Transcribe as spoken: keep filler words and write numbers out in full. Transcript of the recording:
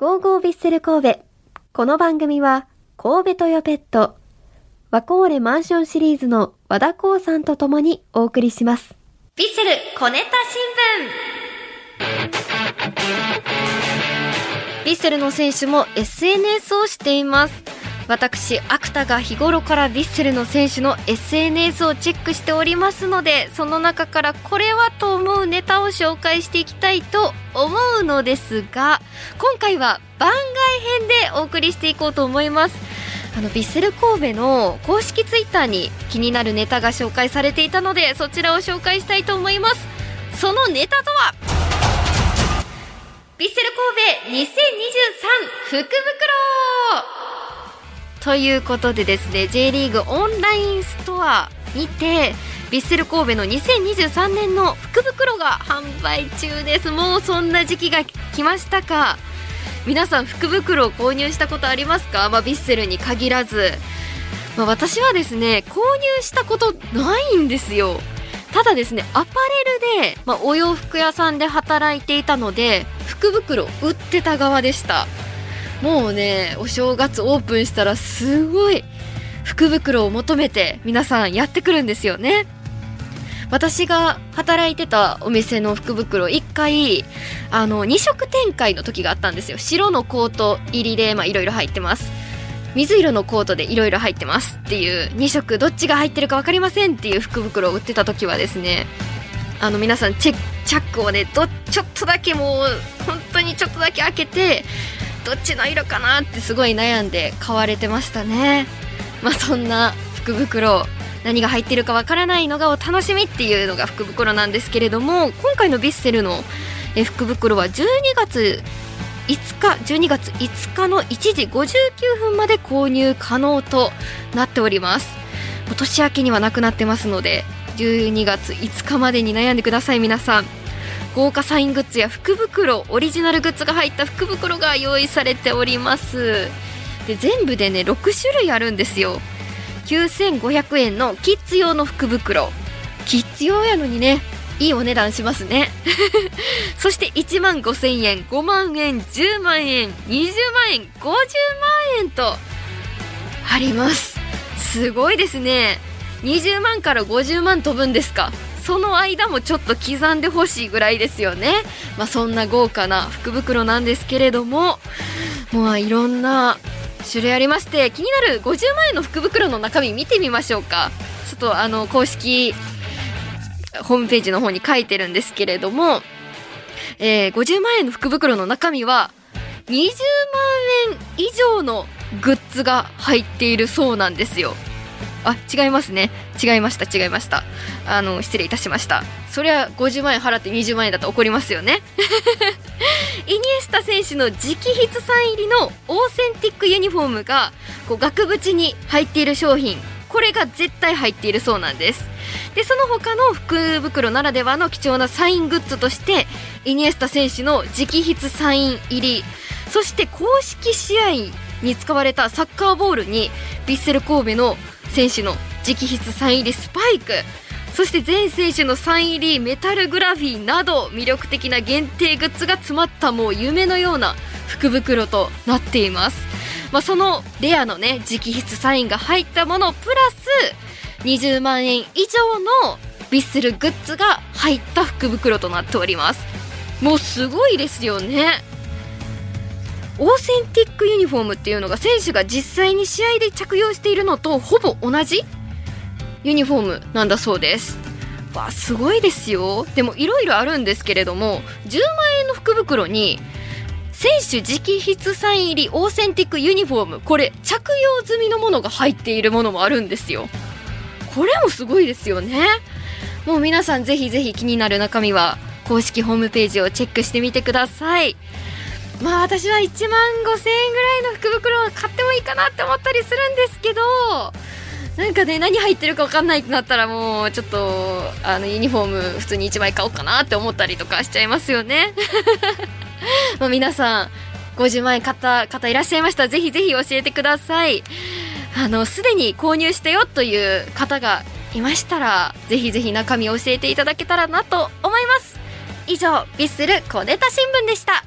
ゴーゴービッセル神戸。この番組は神戸トヨペット、ワコーレマンションシリーズの和田光さんとともにお送りします。ヴィッセル小ネタ新聞。ヴィッセルの選手も エスエヌエス をしています。私芥が日頃からヴィッセルの選手の エスエヌエス をチェックしておりますので、その中からこれはと思うネタを紹介していきたいと思うのですが、今回は番外編でお送りしていこうと思います。あのヴィッセル神戸の公式ツイッターに気になるネタが紹介されていたので、そちらを紹介したいと思います。そのネタとは、ヴィッセル神戸にせんにじゅうさん福袋ということでですね、 J リーグオンラインストアにてヴィッセル神戸のにせんにじゅうさんねんの福袋が販売中です。もうそんな時期が来ましたか。皆さん福袋を購入したことありますか？まあ、ヴィッセルに限らず、まあ、私はですね購入したことないんですよ。ただですねアパレルで、まあ、お洋服屋さんで働いていたので福袋売ってた側でした。もうね、お正月オープンしたらすごい福袋を求めて皆さんやってくるんですよね。私が働いてたお店の福袋、いっかいあのに色展開の時があったんですよ。白のコート入りでまあいろいろ入ってます、水色のコートでいろいろ入ってますっていう、に色どっちが入ってるか分かりませんっていう福袋を売ってた時はですね、あの皆さんチェック、チャックをねどちょっとだけ、もう本当にちょっとだけ開けてどっちの色かなってすごい悩んで買われてましたね。まあそんな福袋、何が入ってるかわからないのがお楽しみっていうのが福袋なんですけれども、今回のヴィッセルの福袋はじゅうにがついつかじゅうにがついつかのいちじごじゅうきゅうふんまで購入可能となっております。年明けにはなくなってますので、じゅうにがついつかまでに悩んでください皆さん。豪華サイングッズや福袋、オリジナルグッズが入った福袋が用意されております。で全部でねろくしゅるいあるんですよ。きゅうせんごひゃくえんのキッズ用の福袋、キッズ用やのにねいいお値段しますねそしていちまんごせんえん、ごまんえん、じゅうまんえん、にじゅうまんえん、ごじゅうまんえんとあります。すごいですね。にじゅうまんからごじゅうまん飛ぶんですか。その間もちょっと刻んでほしいぐらいですよね。まあ、そんな豪華な福袋なんですけれども、まあ、いろんな種類ありまして、気になるごじゅうまんえんの福袋の中身見てみましょうか。ちょっとあの公式ホームページの方に書いてるんですけれども、えー、ごじゅうまんえんの福袋の中身はにじゅうまんえん以上のグッズが入っているそうなんですよ。あ、違いますね。違いました、違いました。あの、失礼いたしました。そりゃごじゅうまんえん払ってにじゅうまんえんだと怒りますよね。イニエスタ選手の直筆サイン入りのオーセンティックユニフォームがこう額縁に入っている商品、これが絶対入っているそうなんです。で、その他の福袋ならではの貴重なサイングッズとして、イニエスタ選手の直筆サイン入り、そして公式試合に使われたサッカーボールに、ヴィッセル神戸の選手の直筆サイン入りスパイク、そして全選手のサイン入りメタルグラフィーなど魅力的な限定グッズが詰まった、もう夢のような福袋となっています。まあ、そのレアのね直筆サインが入ったものプラスにじゅうまんえん以上のヴィッセルグッズが入った福袋となっております。もうすごいですよね。オーセンティックユニフォームっていうのが選手が実際に試合で着用しているのとほぼ同じユニフォームなんだそうです。わあ、すごいですよ。でもいろいろあるんですけれども、じゅうまんえんの福袋に選手直筆サイン入りオーセンティックユニフォーム、これ着用済みのものが入っているものもあるんですよ。これもすごいですよね。もう皆さんぜひぜひ気になる中身は公式ホームページをチェックしてみてください。まあ私はいちまんごせんえんぐらいの福袋を買ってもいいかなって思ったりするんですけど、なんかね何入ってるか分かんないってなったら、もうちょっとあのユニフォーム普通にいちまい買おうかなって思ったりとかしちゃいますよねまあ皆さんごじゅうまんえん買った方いらっしゃいましたら、ぜひぜひ教えてください。あのすでに購入したよという方がいましたら、ぜひぜひ中身を教えていただけたらなと思います。以上、ヴィッセル小ネタ新聞でした。